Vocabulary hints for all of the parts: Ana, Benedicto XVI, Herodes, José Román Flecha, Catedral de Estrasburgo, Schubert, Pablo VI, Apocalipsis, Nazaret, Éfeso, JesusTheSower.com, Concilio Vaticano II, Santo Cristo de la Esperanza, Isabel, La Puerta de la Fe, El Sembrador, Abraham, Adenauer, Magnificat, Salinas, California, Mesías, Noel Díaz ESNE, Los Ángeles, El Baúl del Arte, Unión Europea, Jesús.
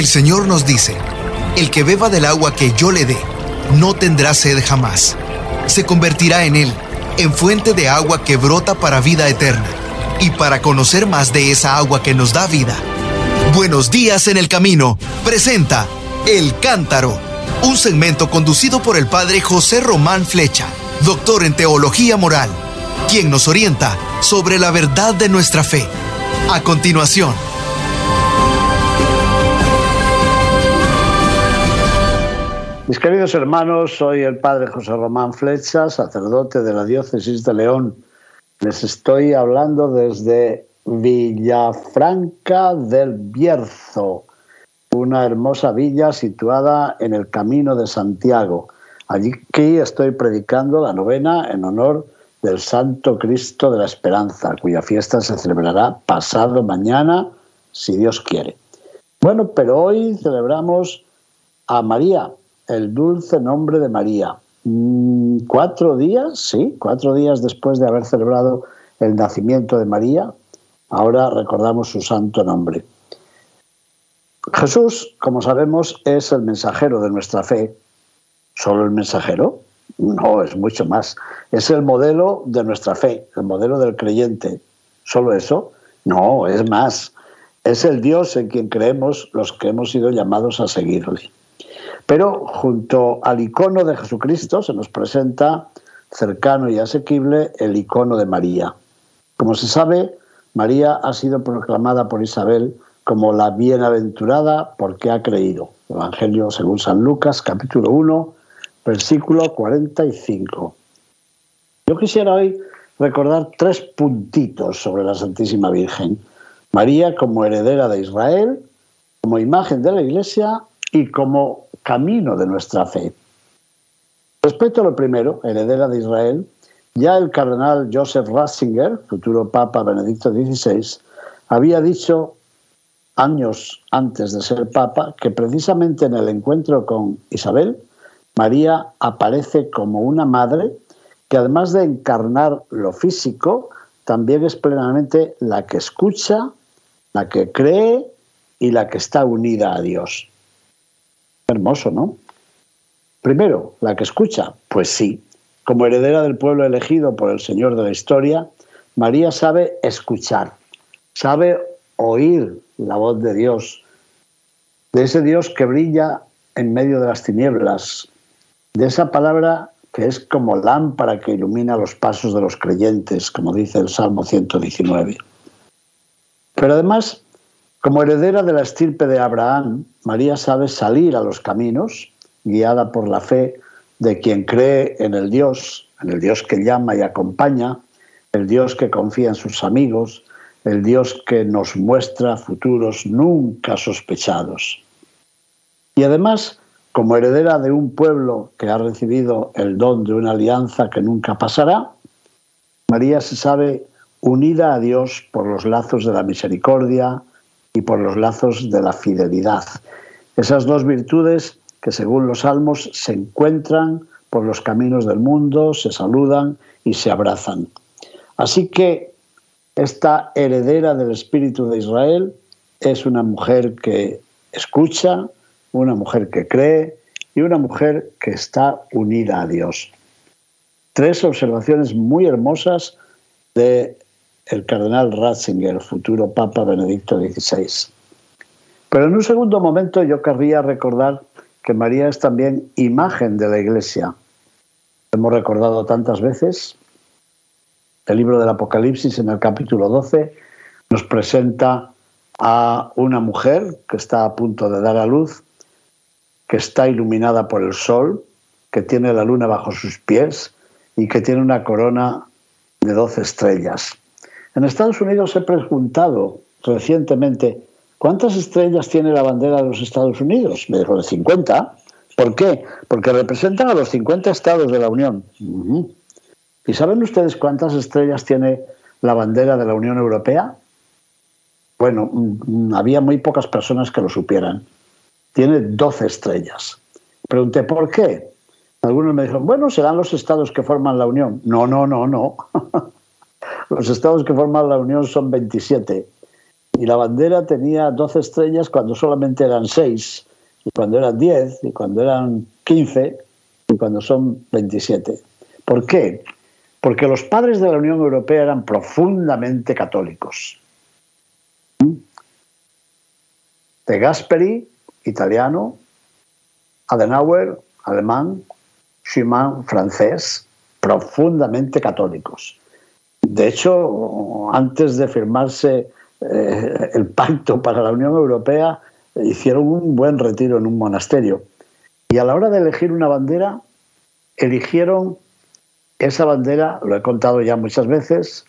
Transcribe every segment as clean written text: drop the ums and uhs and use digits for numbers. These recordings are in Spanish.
El Señor nos dice: el que beba del agua que yo le dé, no tendrá sed jamás. Se convertirá en él, en fuente de agua que brota para vida eterna. Y para conocer más de esa agua que nos da vida. Buenos días en el camino. Presenta El Cántaro, un segmento conducido por el padre José Román Flecha, doctor en teología moral, quien nos orienta sobre la verdad de nuestra fe. A continuación. Mis queridos hermanos, soy el padre José Román Flecha, sacerdote de la diócesis de León. Les estoy hablando desde Villafranca del Bierzo, una hermosa villa situada en el Camino de Santiago. Allí estoy predicando la novena en honor del Santo Cristo de la Esperanza, cuya fiesta se celebrará pasado mañana, si Dios quiere. Bueno, pero hoy celebramos a María. El dulce nombre de María. 4 días después de haber celebrado el nacimiento de María, ahora recordamos su santo nombre. Jesús, como sabemos, es el mensajero de nuestra fe. ¿Solo el mensajero? No, es mucho más. Es el modelo de nuestra fe, el modelo del creyente. ¿Solo eso? No, es más. Es el Dios en quien creemos los que hemos sido llamados a seguirle. Pero junto al icono de Jesucristo se nos presenta, cercano y asequible, el icono de María. Como se sabe, María ha sido proclamada por Isabel como la bienaventurada porque ha creído. Evangelio según San Lucas, capítulo 1, versículo 45. Yo quisiera hoy recordar 3 puntitos sobre la Santísima Virgen. María como heredera de Israel, como imagen de la Iglesia y como camino de nuestra fe. Respecto a lo primero, heredera de Israel, ya el cardenal Joseph Ratzinger, futuro Papa Benedicto XVI, había dicho años antes de ser Papa que precisamente en el encuentro con Isabel, María aparece como una madre que además de encarnar lo físico, también es plenamente la que escucha, la que cree y la que está unida a Dios. Hermoso, ¿no? Primero, la que escucha. Pues sí, como heredera del pueblo elegido por el Señor de la historia, María sabe escuchar, sabe oír la voz de Dios, de ese Dios que brilla en medio de las tinieblas, de esa palabra que es como lámpara que ilumina los pasos de los creyentes, como dice el Salmo 119. Pero además, como heredera de la estirpe de Abraham, María sabe salir a los caminos, guiada por la fe de quien cree en el Dios que llama y acompaña, el Dios que confía en sus amigos, el Dios que nos muestra futuros nunca sospechados. Y además, como heredera de un pueblo que ha recibido el don de una alianza que nunca pasará, María se sabe unida a Dios por los lazos de la misericordia, y por los lazos de la fidelidad. Esas dos virtudes que, según los salmos, se encuentran por los caminos del mundo, se saludan y se abrazan. Así que esta heredera del Espíritu de Israel es una mujer que escucha, una mujer que cree y una mujer que está unida a Dios. 3 observaciones muy hermosas de el cardenal Ratzinger, futuro Papa Benedicto XVI. Pero en un segundo momento yo querría recordar que María es también imagen de la Iglesia. Hemos recordado tantas veces. El libro del Apocalipsis, en el capítulo 12, nos presenta a una mujer que está a punto de dar a luz, que está iluminada por el sol, que tiene la luna bajo sus pies y que tiene una corona de 12 estrellas. En Estados Unidos he preguntado recientemente, ¿cuántas estrellas tiene la bandera de los Estados Unidos? Me dijo, de 50. ¿Por qué? Porque representan a los 50 estados de la Unión. ¿Y saben ustedes cuántas estrellas tiene la bandera de la Unión Europea? Bueno, había muy pocas personas que lo supieran. Tiene 12 estrellas. Pregunté, ¿por qué? Algunos me dijeron, bueno, serán los estados que forman la Unión. No. Los estados que forman la Unión son 27. y la bandera tenía 12 estrellas cuando solamente eran 6, y cuando eran 10, y cuando eran 15, y cuando son 27. ¿Por qué? Porque los padres de la Unión Europea eran profundamente católicos. De Gasperi, italiano; Adenauer, alemán; Schumann, francés, profundamente católicos. De hecho, antes de firmarse el pacto para la Unión Europea, hicieron un buen retiro en un monasterio. Y a la hora de elegir una bandera, eligieron esa bandera, lo he contado ya muchas veces,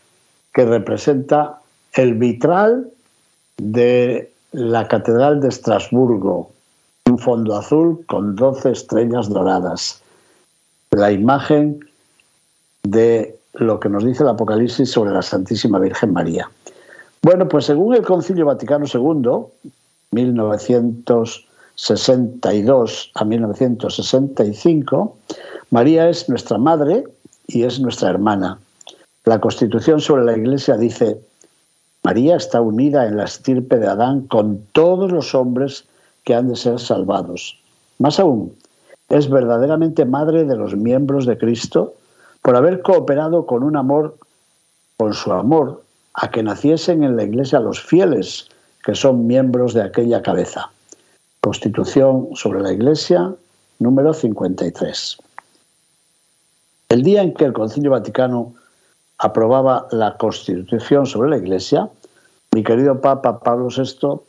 que representa el vitral de la Catedral de Estrasburgo, un fondo azul con 12 estrellas doradas. La imagen de lo que nos dice el Apocalipsis sobre la Santísima Virgen María. Bueno, pues según el Concilio Vaticano II, 1962 a 1965, María es nuestra madre y es nuestra hermana. La Constitución sobre la Iglesia dice: María está unida en la estirpe de Adán con todos los hombres que han de ser salvados. Más aún, es verdaderamente madre de los miembros de Cristo por haber cooperado con su amor, a que naciesen en la Iglesia los fieles, que son miembros de aquella cabeza. Constitución sobre la Iglesia, número 53. El día en que el Concilio Vaticano aprobaba la Constitución sobre la Iglesia, mi querido Papa Pablo VI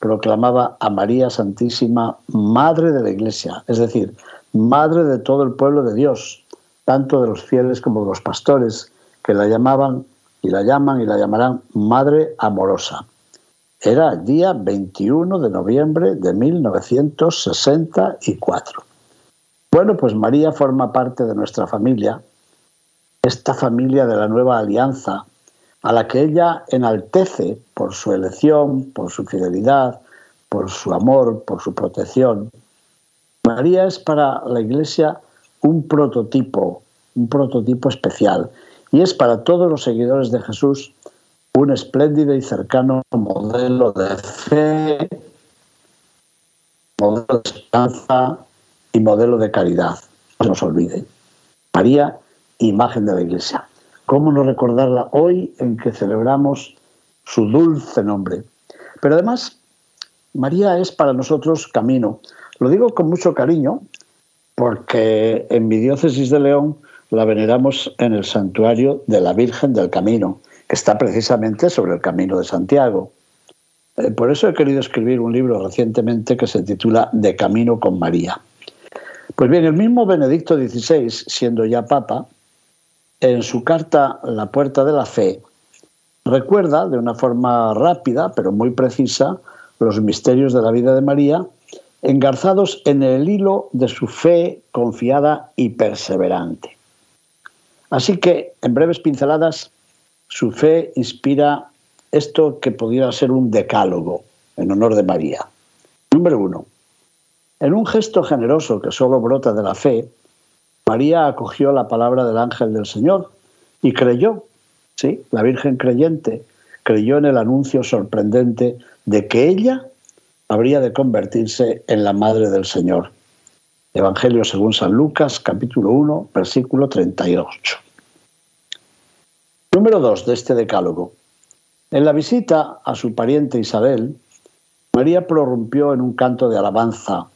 proclamaba a María Santísima Madre de la Iglesia, es decir, Madre de todo el pueblo de Dios, tanto de los fieles como de los pastores, que la llamaban y la llaman y la llamarán Madre Amorosa. Era el día 21 de noviembre de 1964. Bueno, pues María forma parte de nuestra familia, esta familia de la nueva alianza, a la que ella enaltece por su elección, por su fidelidad, por su amor, por su protección. María es para la Iglesia un prototipo especial, y es para todos los seguidores de Jesús un espléndido y cercano modelo de fe, modelo de esperanza y modelo de caridad. No se olvide, María, imagen de la Iglesia. ¿Cómo no recordarla hoy en que celebramos su dulce nombre? Pero además, María es para nosotros camino. Lo digo con mucho cariño porque en mi diócesis de León la veneramos en el santuario de la Virgen del Camino, que está precisamente sobre el Camino de Santiago. Por eso he querido escribir un libro recientemente que se titula De Camino con María. Pues bien, el mismo Benedicto XVI, siendo ya Papa, en su carta La Puerta de la Fe, recuerda de una forma rápida pero muy precisa los misterios de la vida de María, engarzados en el hilo de su fe confiada y perseverante. Así que, en breves pinceladas, su fe inspira esto que pudiera ser un decálogo en honor de María. Número 1. En un gesto generoso que solo brota de la fe, María acogió la palabra del ángel del Señor y creyó, sí, la Virgen creyente, creyó en el anuncio sorprendente de que ella habría de convertirse en la Madre del Señor. Evangelio según San Lucas, capítulo 1, versículo 38. Número 2 de este decálogo. En la visita a su pariente Isabel, María prorrumpió en un canto de alabanza,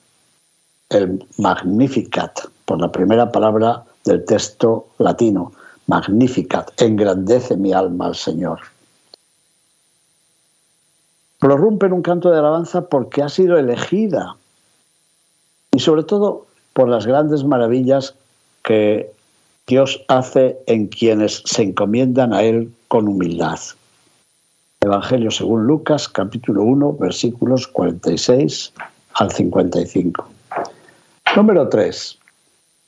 el Magnificat, por la primera palabra del texto latino, Magnificat, engrandece mi alma al Señor. Prorrumpe en un canto de alabanza porque ha sido elegida, y sobre todo por las grandes maravillas que Dios hace en quienes se encomiendan a Él con humildad. Evangelio según Lucas, capítulo 1, versículos 46 al 55. Número 3.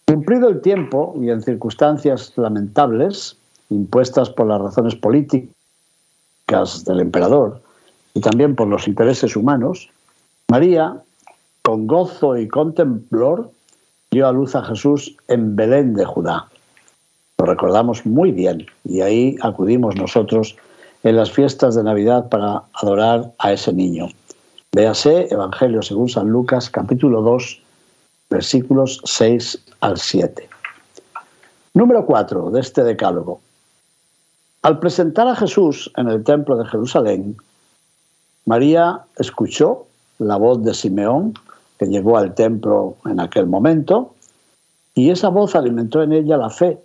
Cumplido el tiempo y en circunstancias lamentables, impuestas por las razones políticas del emperador y también por los intereses humanos, María, con gozo y con temblor, dio a luz a Jesús en Belén de Judá. Lo recordamos muy bien y ahí acudimos nosotros en las fiestas de Navidad para adorar a ese niño. Véase Evangelio según San Lucas, capítulo 2, versículos 6 al 7. Número 4 de este decálogo. Al presentar a Jesús en el templo de Jerusalén, María escuchó la voz de Simeón, que llegó al templo en aquel momento, y esa voz alimentó en ella la fe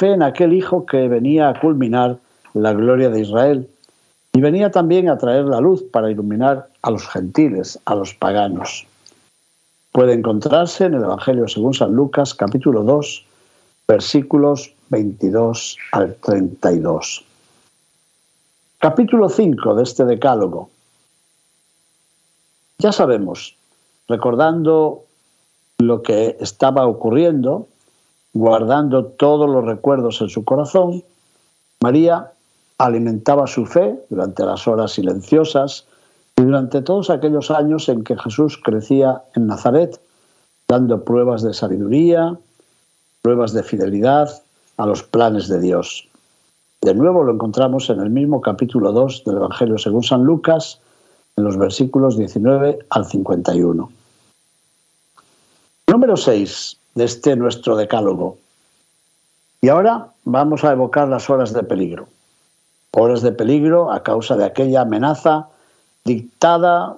en aquel hijo que venía a culminar la gloria de Israel, y venía también a traer la luz para iluminar a los gentiles, a los paganos. Puede encontrarse en el Evangelio según San Lucas, capítulo 2, versículos 22 al 32. Capítulo 5 de este decálogo. Ya sabemos, recordando lo que estaba ocurriendo, guardando todos los recuerdos en su corazón, María alimentaba su fe durante las horas silenciosas y durante todos aquellos años en que Jesús crecía en Nazaret, dando pruebas de sabiduría, pruebas de fidelidad a los planes de Dios. De nuevo lo encontramos en el mismo capítulo 2 del Evangelio según San Lucas, en los versículos 19 al 51. Número 6 de este nuestro decálogo. Y ahora vamos a evocar las horas de peligro. Horas de peligro a causa de aquella amenaza dictada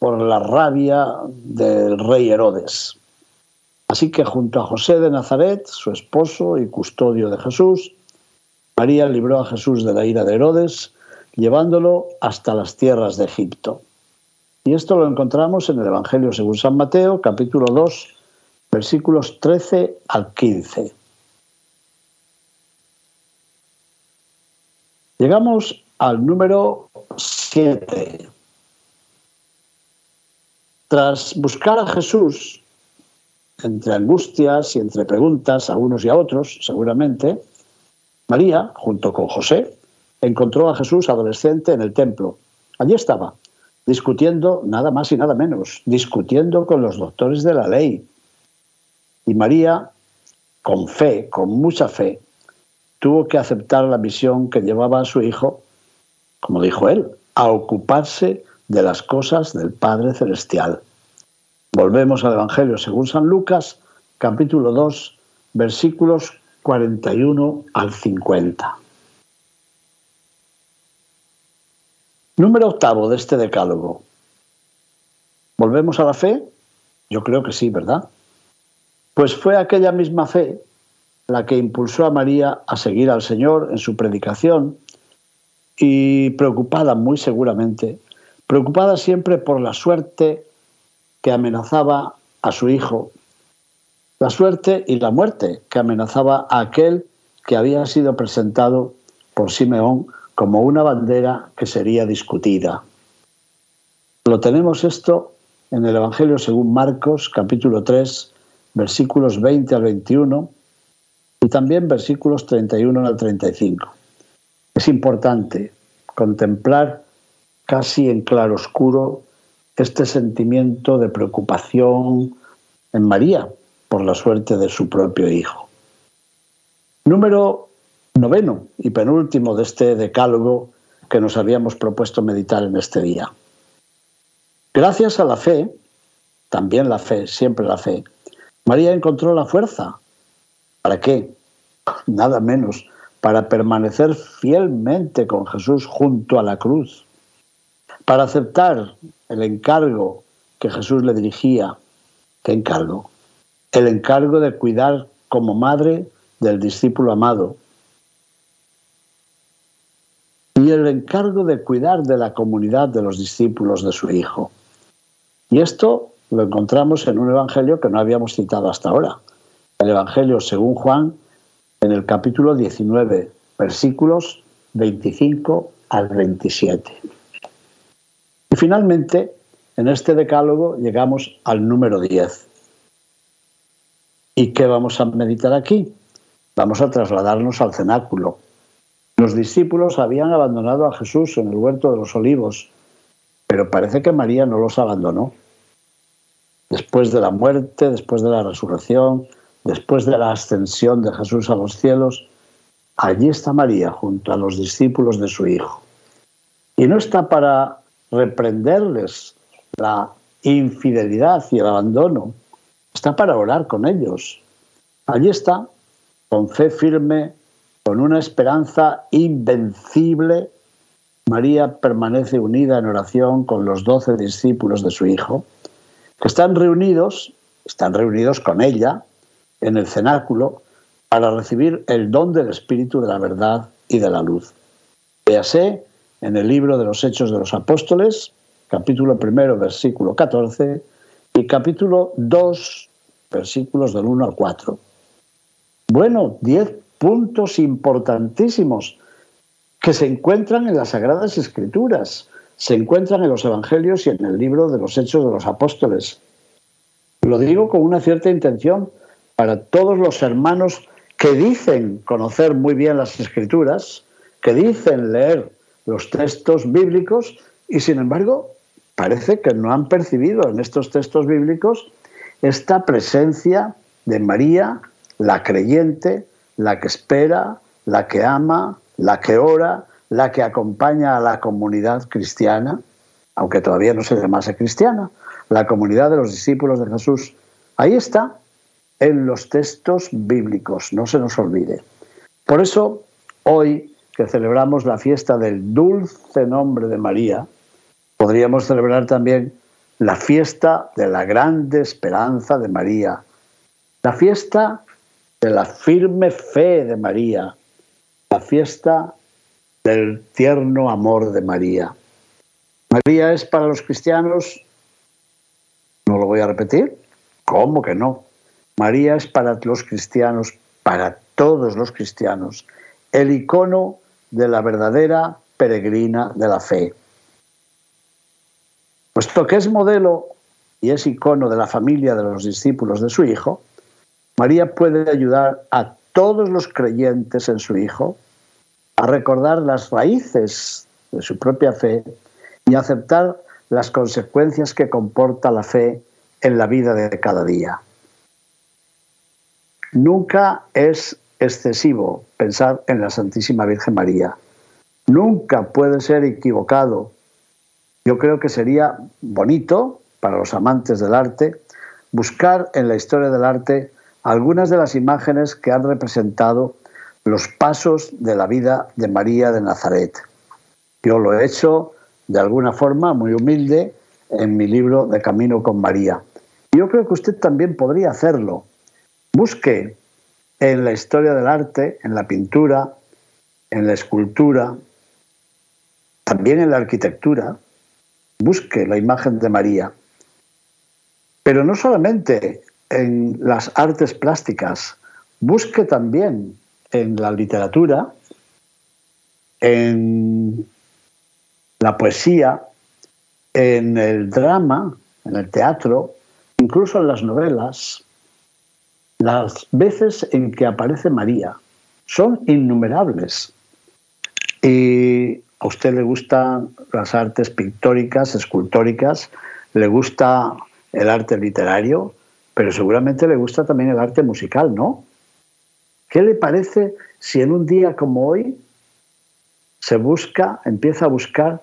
por la rabia del rey Herodes. Así que junto a José de Nazaret, su esposo y custodio de Jesús, María libró a Jesús de la ira de Herodes, llevándolo hasta las tierras de Egipto. Y esto lo encontramos en el Evangelio según San Mateo, capítulo 2, versículos 13 al 15. Llegamos al número 7. Tras buscar a Jesús, entre angustias y entre preguntas a unos y a otros, seguramente, María, junto con José, encontró a Jesús adolescente en el templo. Allí estaba, discutiendo nada más y nada menos, discutiendo con los doctores de la ley. Y María, con fe, con mucha fe, tuvo que aceptar la misión que llevaba a su hijo, como dijo él, a ocuparse de las cosas del Padre Celestial. Volvemos al Evangelio según San Lucas, capítulo 2, versículos 41 al 50. Número 8 de este decálogo. ¿Volvemos a la fe? Yo creo que sí, ¿verdad? Pues fue aquella misma fe la que impulsó a María a seguir al Señor en su predicación y preocupada, muy seguramente, preocupada siempre por la suerte que amenazaba a su hijo, la suerte y la muerte que amenazaba a aquel que había sido presentado por Simeón como una bandera que sería discutida. Lo tenemos esto en el Evangelio según Marcos, capítulo 3, versículos 20 al 21 y también versículos 31 al 35. Es importante contemplar casi en claroscuro este sentimiento de preocupación en María por la suerte de su propio hijo. Número 9 y penúltimo de este decálogo que nos habíamos propuesto meditar en este día. Gracias a la fe, también la fe, siempre la fe, María encontró la fuerza. ¿Para qué? Nada menos, para permanecer fielmente con Jesús junto a la cruz, para aceptar el encargo que Jesús le dirigía. ¿Qué encargo? El encargo de cuidar como madre del discípulo amado. Y el encargo de cuidar de la comunidad de los discípulos de su hijo. Y esto lo encontramos en un evangelio que no habíamos citado hasta ahora. El Evangelio según Juan, en el capítulo 19, versículos 25 al 27. Y finalmente, en este decálogo llegamos al número 10. ¿Y qué vamos a meditar aquí? Vamos a trasladarnos al cenáculo. Los discípulos habían abandonado a Jesús en el huerto de los olivos, pero parece que María no los abandonó. Después de la muerte, después de la resurrección, después de la ascensión de Jesús a los cielos, allí está María junto a los discípulos de su Hijo. Y no está para reprenderles la infidelidad y el abandono, está para orar con ellos. Allí está, con fe firme, con una esperanza invencible, María permanece unida en oración con los 12 discípulos de su Hijo, que están reunidos con ella en el cenáculo para recibir el don del Espíritu de la verdad y de la luz. Véase en el libro de los Hechos de los Apóstoles, capítulo 1, versículo 14, y capítulo 2, versículos del 1 al 4. Bueno, 10 puntos importantísimos que se encuentran en las Sagradas Escrituras, se encuentran en los Evangelios y en el libro de los Hechos de los Apóstoles. Lo digo con una cierta intención para todos los hermanos que dicen conocer muy bien las Escrituras, que dicen leer los textos bíblicos y, sin embargo, parece que no han percibido en estos textos bíblicos esta presencia de María, la creyente, la que espera, la que ama, la que ora, la que acompaña a la comunidad cristiana, aunque todavía no se llamase cristiana, la comunidad de los discípulos de Jesús. Ahí está, en los textos bíblicos, no se nos olvide. Por eso, hoy que celebramos la fiesta del dulce nombre de María, podríamos celebrar también la fiesta de la grande esperanza de María, la fiesta de la firme fe de María, la fiesta del tierno amor de María. María es para los cristianos, no lo voy a repetir, ¿cómo que no? María es para los cristianos, para todos los cristianos, el icono de la verdadera peregrina de la fe. Puesto que es modelo y es icono de la familia de los discípulos de su Hijo, María puede ayudar a todos los creyentes en su Hijo a recordar las raíces de su propia fe y aceptar las consecuencias que comporta la fe en la vida de cada día. Nunca es excesivo pensar en la Santísima Virgen María. Nunca puede ser equivocado. Yo creo que sería bonito para los amantes del arte buscar en la historia del arte algunas de las imágenes que han representado los pasos de la vida de María de Nazaret. Yo lo he hecho de alguna forma muy humilde en mi libro De Camino con María. Yo creo que usted también podría hacerlo. Busque en la historia del arte, en la pintura, en la escultura, también en la arquitectura, busque la imagen de María. Pero no solamente en las artes plásticas, busque también en la literatura, en la poesía, en el drama, en el teatro, incluso en las novelas, las veces en que aparece María. Son innumerables. Y a usted le gustan las artes pictóricas, escultóricas, le gusta el arte literario, pero seguramente le gusta también el arte musical, ¿no? ¿Qué le parece si en un día como hoy empieza a buscar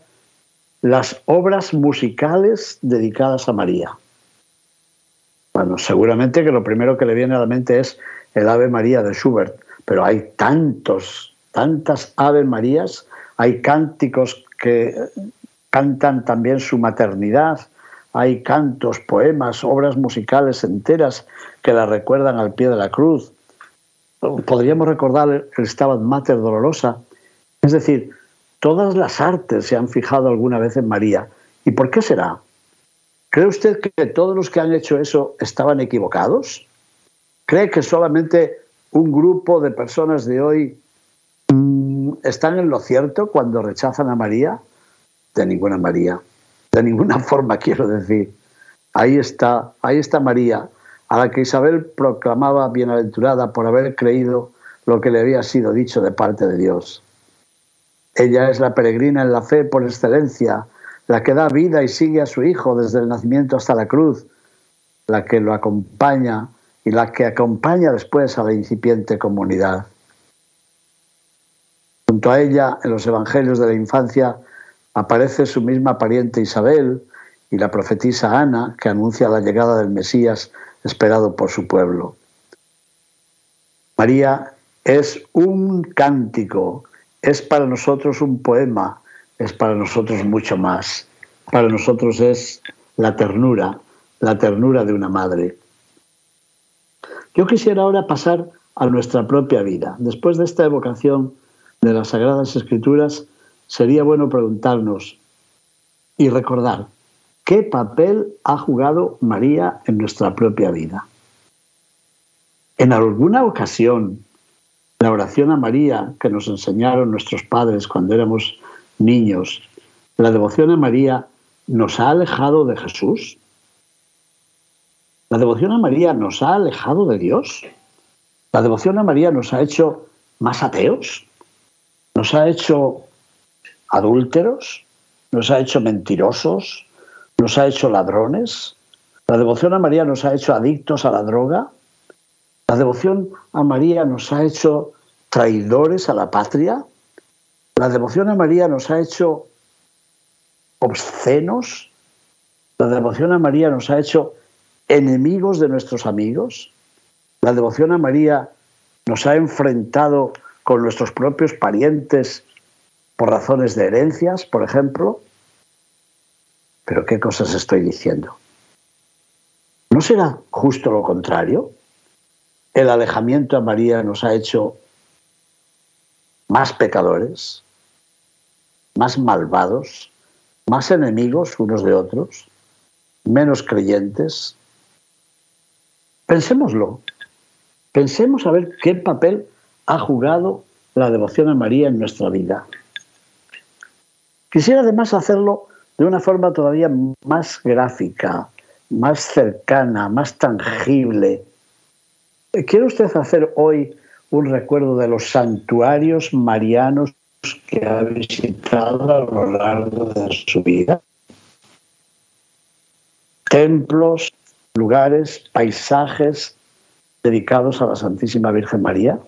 las obras musicales dedicadas a María? Bueno, seguramente que lo primero que le viene a la mente es el Ave María de Schubert, pero hay tantas Ave Marías, hay cánticos que cantan también su maternidad. Hay cantos, poemas, obras musicales enteras que la recuerdan al pie de la cruz. Podríamos recordar el Stabat Mater Dolorosa. Es decir, todas las artes se han fijado alguna vez en María. ¿Y por qué será? ¿Cree usted que todos los que han hecho eso estaban equivocados? ¿Cree que solamente un grupo de personas de hoy están en lo cierto cuando rechazan a María? De ninguna María. De ninguna forma, quiero decir. Ahí está María, a la que Isabel proclamaba bienaventurada por haber creído lo que le había sido dicho de parte de Dios. Ella es la peregrina en la fe por excelencia, la que da vida y sigue a su Hijo desde el nacimiento hasta la cruz, la que lo acompaña y la que acompaña después a la incipiente comunidad. Junto a ella, en los evangelios de la infancia, aparece su misma pariente Isabel y la profetisa Ana, que anuncia la llegada del Mesías esperado por su pueblo. María es un cántico, es para nosotros un poema, es para nosotros mucho más. Para nosotros es la ternura de una madre. Yo quisiera ahora pasar a nuestra propia vida. Después de esta evocación de las Sagradas Escrituras, sería bueno preguntarnos y recordar qué papel ha jugado María en nuestra propia vida. En alguna ocasión, la oración a María que nos enseñaron nuestros padres cuando éramos niños, la devoción a María, ¿nos ha alejado de Jesús? ¿La devoción a María nos ha alejado de Dios? ¿La devoción a María nos ha hecho más ateos? ¿Nos ha hecho adúlteros? ¿Nos ha hecho mentirosos? ¿Nos ha hecho ladrones? ¿La devoción a María nos ha hecho adictos a la droga? ¿La devoción a María nos ha hecho traidores a la patria? ¿La devoción a María nos ha hecho obscenos? ¿La devoción a María nos ha hecho enemigos de nuestros amigos? ¿La devoción a María nos ha enfrentado con nuestros propios parientes por razones de herencias, por ejemplo? ¿Pero qué cosas estoy diciendo? ¿No será justo lo contrario? ¿El alejamiento a María nos ha hecho más pecadores, más malvados, más enemigos unos de otros, menos creyentes? Pensémoslo. Pensemos a ver qué papel ha jugado la devoción a María en nuestra vida. Quisiera además hacerlo de una forma todavía más gráfica, más cercana, más tangible. ¿Quiere usted hacer hoy un recuerdo de los santuarios marianos que ha visitado a lo largo de su vida? Templos, lugares, paisajes dedicados a la Santísima Virgen María,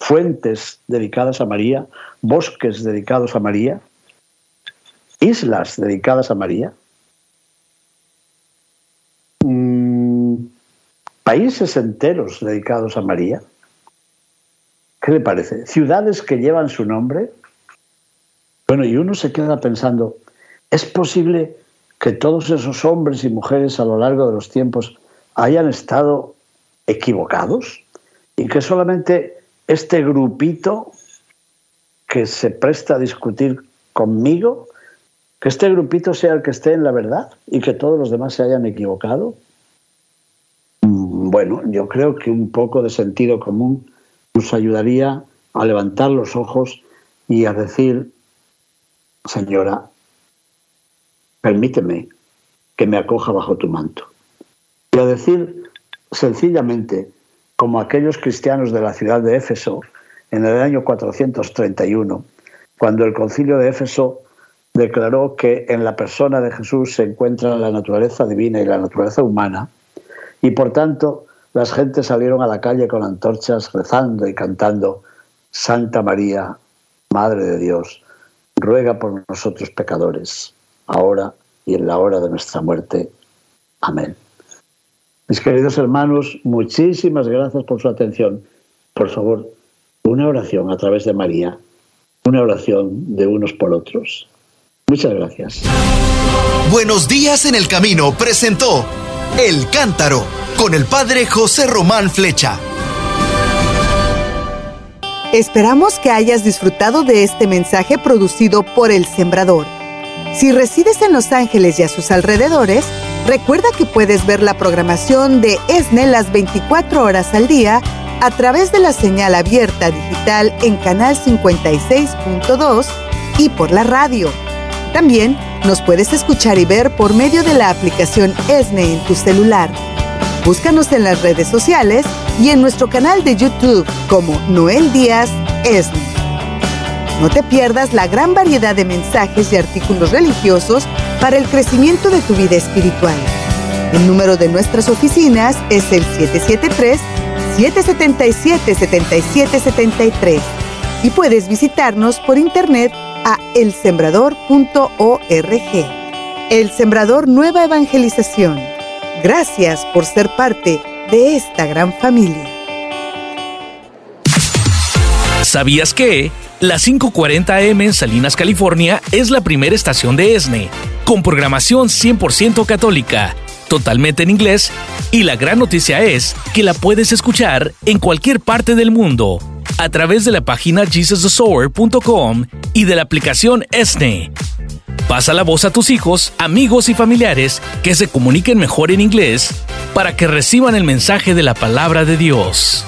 fuentes dedicadas a María, bosques dedicados a María, islas dedicadas a María, países enteros dedicados a María. ¿Qué le parece? ¿Ciudades que llevan su nombre? Bueno, y uno se queda pensando, ¿es posible que todos esos hombres y mujeres a lo largo de los tiempos hayan estado equivocados? Y que solamente este grupito que se presta a discutir conmigo, que este grupito sea el que esté en la verdad y que todos los demás se hayan equivocado. Bueno, yo creo que un poco de sentido común nos ayudaría a levantar los ojos y a decir, Señora, permíteme que me acoja bajo tu manto. Y a decir sencillamente, como aquellos cristianos de la ciudad de Éfeso, en el año 431, cuando el Concilio de Éfeso declaró que en la persona de Jesús se encuentran la naturaleza divina y la naturaleza humana, y por tanto las gentes salieron a la calle con antorchas rezando y cantando «Santa María, Madre de Dios, ruega por nosotros pecadores, ahora y en la hora de nuestra muerte. Amén». Mis queridos hermanos, muchísimas gracias por su atención. Por favor, una oración a través de María, una oración de unos por otros. Muchas gracias. Buenos días en el camino presentó El Cántaro, con el padre José Román Flecha. Esperamos que hayas disfrutado de este mensaje producido por El Sembrador. Si resides en Los Ángeles y a sus alrededores, recuerda que puedes ver la programación de ESNE las 24 horas al día a través de la señal abierta digital en Canal 56.2 y por la radio. También nos puedes escuchar y ver por medio de la aplicación ESNE en tu celular. Búscanos en las redes sociales y en nuestro canal de YouTube como Noel Díaz ESNE. No te pierdas la gran variedad de mensajes y artículos religiosos para el crecimiento de tu vida espiritual. El número de nuestras oficinas es el 773-777-7773. y puedes visitarnos por internet a elsembrador.org. El Sembrador Nueva Evangelización. Gracias por ser parte de esta gran familia. ¿Sabías que? La 540 AM en Salinas, California, es la primera estación de ESNE, con programación 100% católica, totalmente en inglés, y la gran noticia es que la puedes escuchar en cualquier parte del mundo, a través de la página JesusTheSower.com y de la aplicación ESNE. Pasa la voz a tus hijos, amigos y familiares que se comuniquen mejor en inglés para que reciban el mensaje de la palabra de Dios.